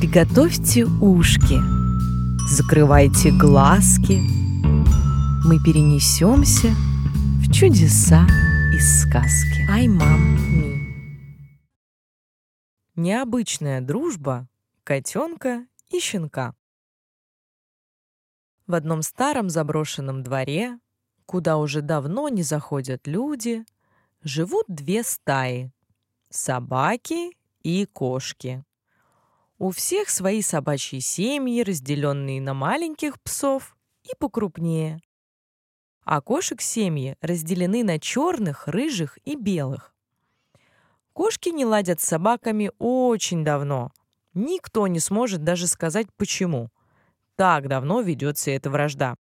Приготовьте ушки, закрывайте глазки. Мы перенесемся в чудеса из сказки. Imom.me. Необычная дружба котенка и щенка. В одном старом заброшенном дворе, куда уже давно не заходят люди, живут две стаи – собаки и кошки. У всех свои собачьи семьи, разделенные на маленьких псов и покрупнее. А кошек семьи разделены на черных, рыжих и белых. Кошки не ладят с собаками очень давно. Никто не сможет даже сказать, почему. Так давно ведется эта вражда.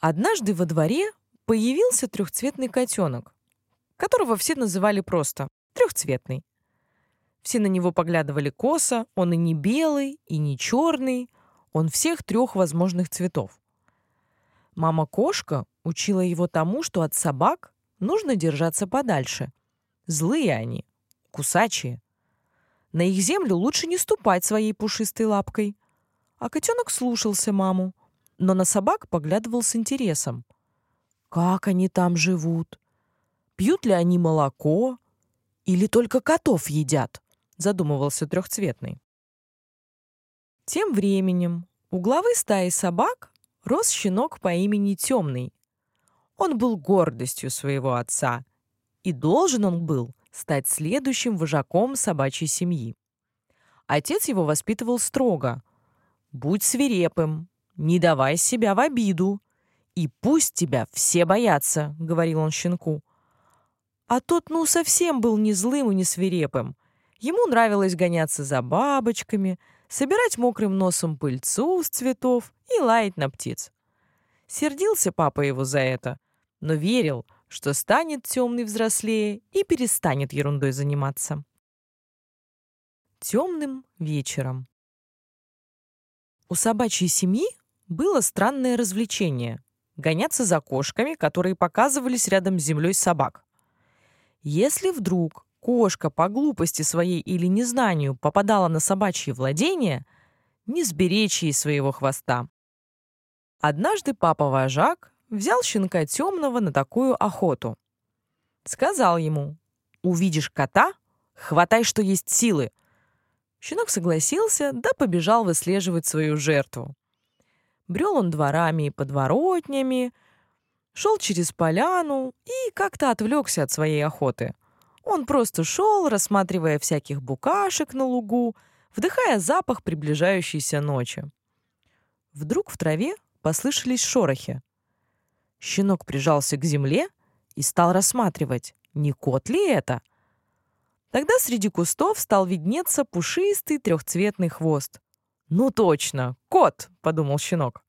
Однажды во дворе появился трехцветный котенок, которого все называли просто «трехцветный». Все на него поглядывали косо, он и не белый, и не черный, он всех трех возможных цветов. Мама-кошка учила его тому, что от собак нужно держаться подальше. Злые они, кусачие. На их землю лучше не ступать своей пушистой лапкой. А котенок слушался маму, но на собак поглядывал с интересом. Как они там живут? Пьют ли они молоко? Или только котов едят? Задумывался трехцветный. Тем временем у главы стаи собак рос щенок по имени Темный. Он был гордостью своего отца, и должен он был стать следующим вожаком собачьей семьи. Отец его воспитывал строго. «Будь свирепым, не давай себя в обиду, и пусть тебя все боятся», — говорил он щенку. А тот, совсем был не злым и не свирепым. Ему нравилось гоняться за бабочками, собирать мокрым носом пыльцу с цветов и лаять на птиц. Сердился папа его за это, но верил, что станет Темный взрослее и перестанет ерундой заниматься. Темным вечером. У собачьей семьи было странное развлечение — гоняться за кошками, которые показывались рядом с землей собак. Если вдруг кошка по глупости своей или незнанию попадала на собачье владение, не сберечь ей своего хвоста. Однажды папа-вожак взял щенка Темного на такую охоту. Сказал ему: «Увидишь кота, хватай, что есть силы». Щенок согласился, да побежал выслеживать свою жертву. Брел он дворами и подворотнями, шел через поляну и как-то отвлекся от своей охоты. Он просто шел, рассматривая всяких букашек на лугу, вдыхая запах приближающейся ночи. Вдруг в траве послышались шорохи. Щенок прижался к земле и стал рассматривать, не кот ли это. Тогда среди кустов стал виднеться пушистый трехцветный хвост. «Ну точно, кот!» — подумал щенок.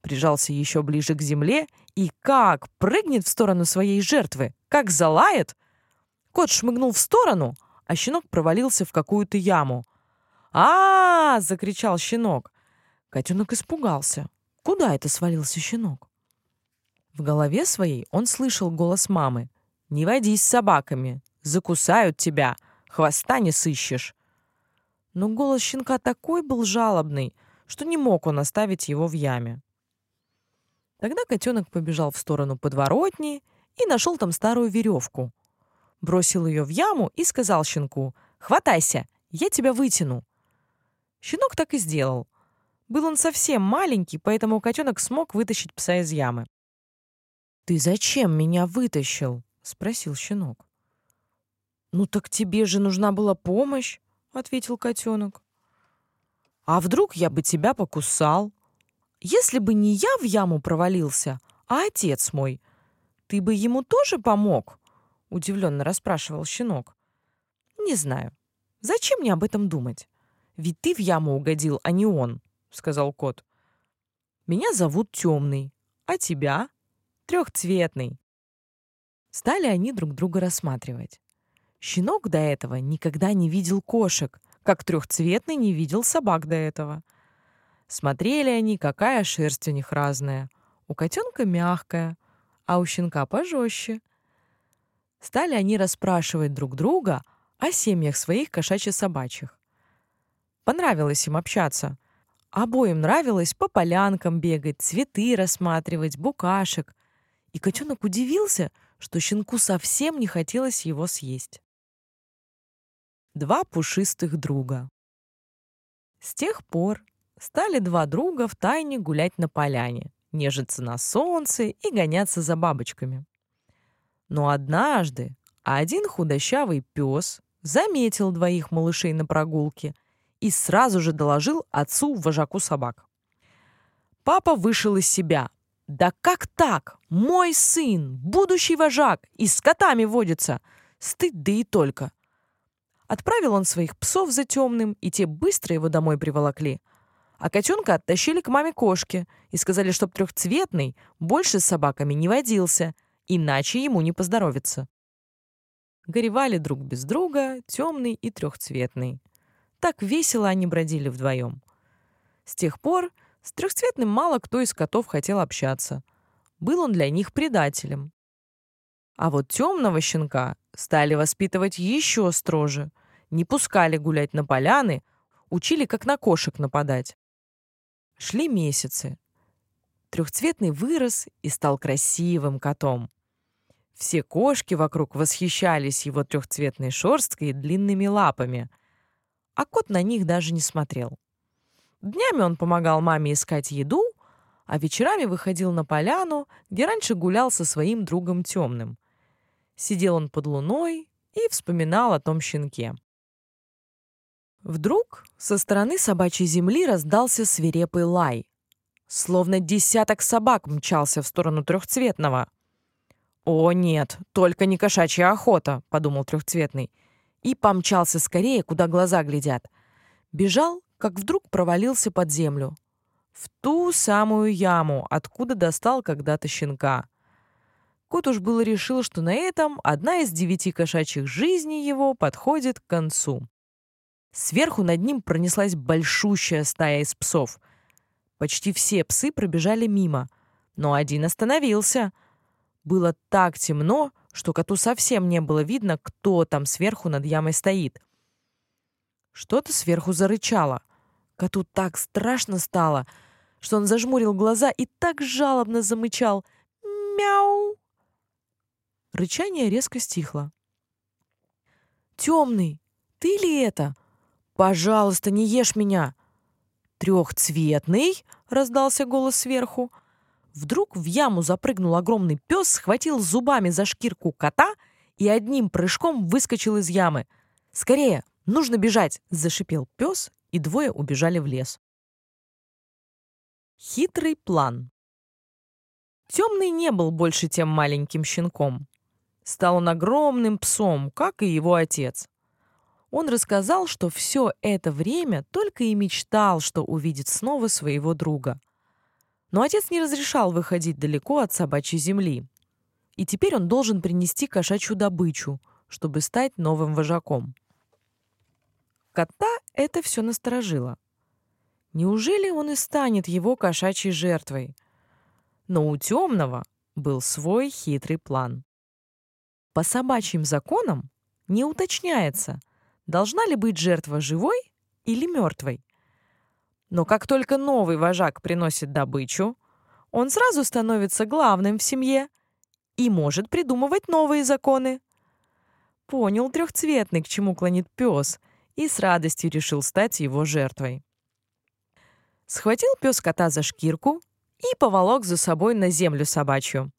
Прижался еще ближе к земле и как прыгнет в сторону своей жертвы, как залает. Кот шмыгнул в сторону, а щенок провалился в какую-то яму. «А-а-а!» — закричал щенок. Котенок испугался. Куда это свалился щенок? В голове своей он слышал голос мамы. «Не водись с собаками! Закусают тебя, хвоста не сыщешь». Но голос щенка такой был жалобный, что не мог он оставить его в яме. Тогда котенок побежал в сторону подворотни и нашел там старую веревку. Бросил ее в яму и сказал щенку: «Хватайся, я тебя вытяну». Щенок так и сделал. Был он совсем маленький, поэтому котенок смог вытащить пса из ямы. «Ты зачем меня вытащил?» — спросил щенок. «Ну так тебе же нужна была помощь», — ответил котенок. «А вдруг я бы тебя покусал? Если бы не я в яму провалился, а отец мой, ты бы ему тоже помог?» — удивленно расспрашивал щенок. «Не знаю. Зачем мне об этом думать? Ведь ты в яму угодил, а не он», — сказал кот. «Меня зовут Темный, а тебя — Трехцветный». Стали они друг друга рассматривать. Щенок до этого никогда не видел кошек, как трехцветный не видел собак до этого. Смотрели они, какая шерсть у них разная. У котенка мягкая, а у щенка пожестче. Стали они расспрашивать друг друга о семьях своих кошачьих-собачьих. Понравилось им общаться. Обоим нравилось по полянкам бегать, цветы рассматривать, букашек. И котенок удивился, что щенку совсем не хотелось его съесть. Два пушистых друга. С тех пор стали два друга втайне гулять на поляне, нежиться на солнце и гоняться за бабочками. Но однажды один худощавый пес заметил двоих малышей на прогулке и сразу же доложил отцу, вожаку собак. Папа вышел из себя. «Да как так? Мой сын, будущий вожак, и с котами водится! Стыд, да и только!» Отправил он своих псов за темным, и те быстро его домой приволокли. А котенка оттащили к маме-кошке и сказали, чтоб трехцветный больше с собаками не водился, иначе ему не поздоровится. Горевали друг без друга темный и трехцветный. Так весело они бродили вдвоем. С тех пор с трехцветным мало кто из котов хотел общаться. Был он для них предателем. А вот темного щенка стали воспитывать еще строже. Не пускали гулять на поляны, учили, как на кошек нападать. Шли месяцы. Трехцветный вырос и стал красивым котом. Все кошки вокруг восхищались его трехцветной шерсткой и длинными лапами, а кот на них даже не смотрел. Днями он помогал маме искать еду, а вечерами выходил на поляну, где раньше гулял со своим другом темным. Сидел он под луной и вспоминал о том щенке. Вдруг со стороны собачьей земли раздался свирепый лай. Словно десяток собак мчался в сторону трехцветного. «О нет, только не кошачья охота», — подумал трехцветный. И помчался скорее, куда глаза глядят. Бежал, как вдруг провалился под землю. В ту самую яму, откуда достал когда-то щенка. Кот уж было решил, что на этом одна из 9 кошачьих жизней его подходит к концу. Сверху над ним пронеслась большущая стая из псов. Почти все псы пробежали мимо, но один остановился. Было так темно, что коту совсем не было видно, кто там сверху над ямой стоит. Что-то сверху зарычало. Коту так страшно стало, что он зажмурил глаза и так жалобно замычал. «Мяу!» Рычание резко стихло. «Темный, ты ли это? Пожалуйста, не ешь меня!» «Трехцветный!» — раздался голос сверху. Вдруг в яму запрыгнул огромный пес, схватил зубами за шкирку кота и одним прыжком выскочил из ямы. «Скорее, нужно бежать!» — зашипел пес, и двое убежали в лес. Хитрый план. Темный не был больше тем маленьким щенком. Стал он огромным псом, как и его отец. Он рассказал, что все это время только и мечтал, что увидит снова своего друга. Но отец не разрешал выходить далеко от собачьей земли. И теперь он должен принести кошачью добычу, чтобы стать новым вожаком. Кота это все насторожило. Неужели он и станет его кошачьей жертвой? Но у темного был свой хитрый план. По собачьим законам не уточняется, должна ли быть жертва живой или мертвой. Но как только новый вожак приносит добычу, он сразу становится главным в семье и может придумывать новые законы. Понял трехцветный, к чему клонит пес, и с радостью решил стать его жертвой. Схватил пес кота за шкирку и поволок за собой на землю собачью.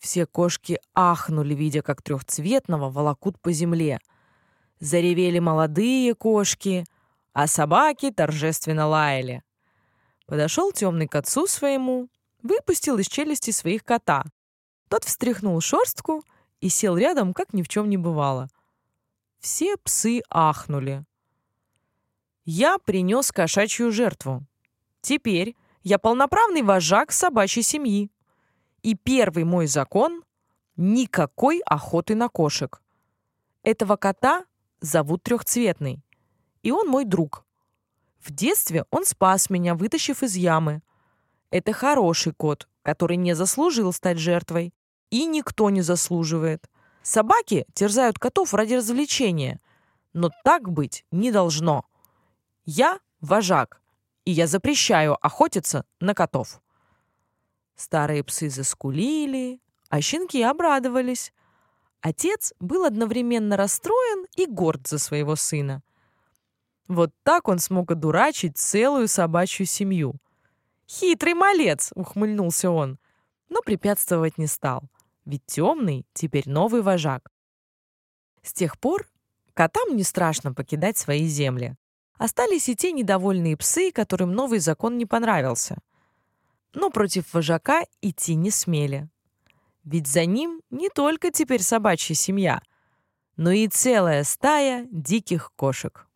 Все кошки ахнули, видя, как трехцветного волокут по земле. Заревели молодые кошки, а собаки торжественно лаяли. Подошел темный к отцу своему, выпустил из челюсти своих кота. Тот встряхнул шерстку и сел рядом, как ни в чем не бывало. Все псы ахнули. «Я принес кошачью жертву. Теперь я полноправный вожак собачьей семьи. И первый мой закон — никакой охоты на кошек. Этого кота зовут Трехцветный, и он мой друг. В детстве он спас меня, вытащив из ямы. Это хороший кот, который не заслужил стать жертвой, и никто не заслуживает. Собаки терзают котов ради развлечения, но так быть не должно. Я вожак, и я запрещаю охотиться на котов». Старые псы заскулили, а щенки обрадовались. Отец был одновременно расстроен и горд за своего сына. Вот так он смог одурачить целую собачью семью. «Хитрый малец!» — ухмыльнулся он, но препятствовать не стал, ведь Темный теперь новый вожак. С тех пор котам не страшно покидать свои земли. Остались и те недовольные псы, которым новый закон не понравился. Но против вожака идти не смели. Ведь за ним не только теперь собачья семья, но и целая стая диких кошек.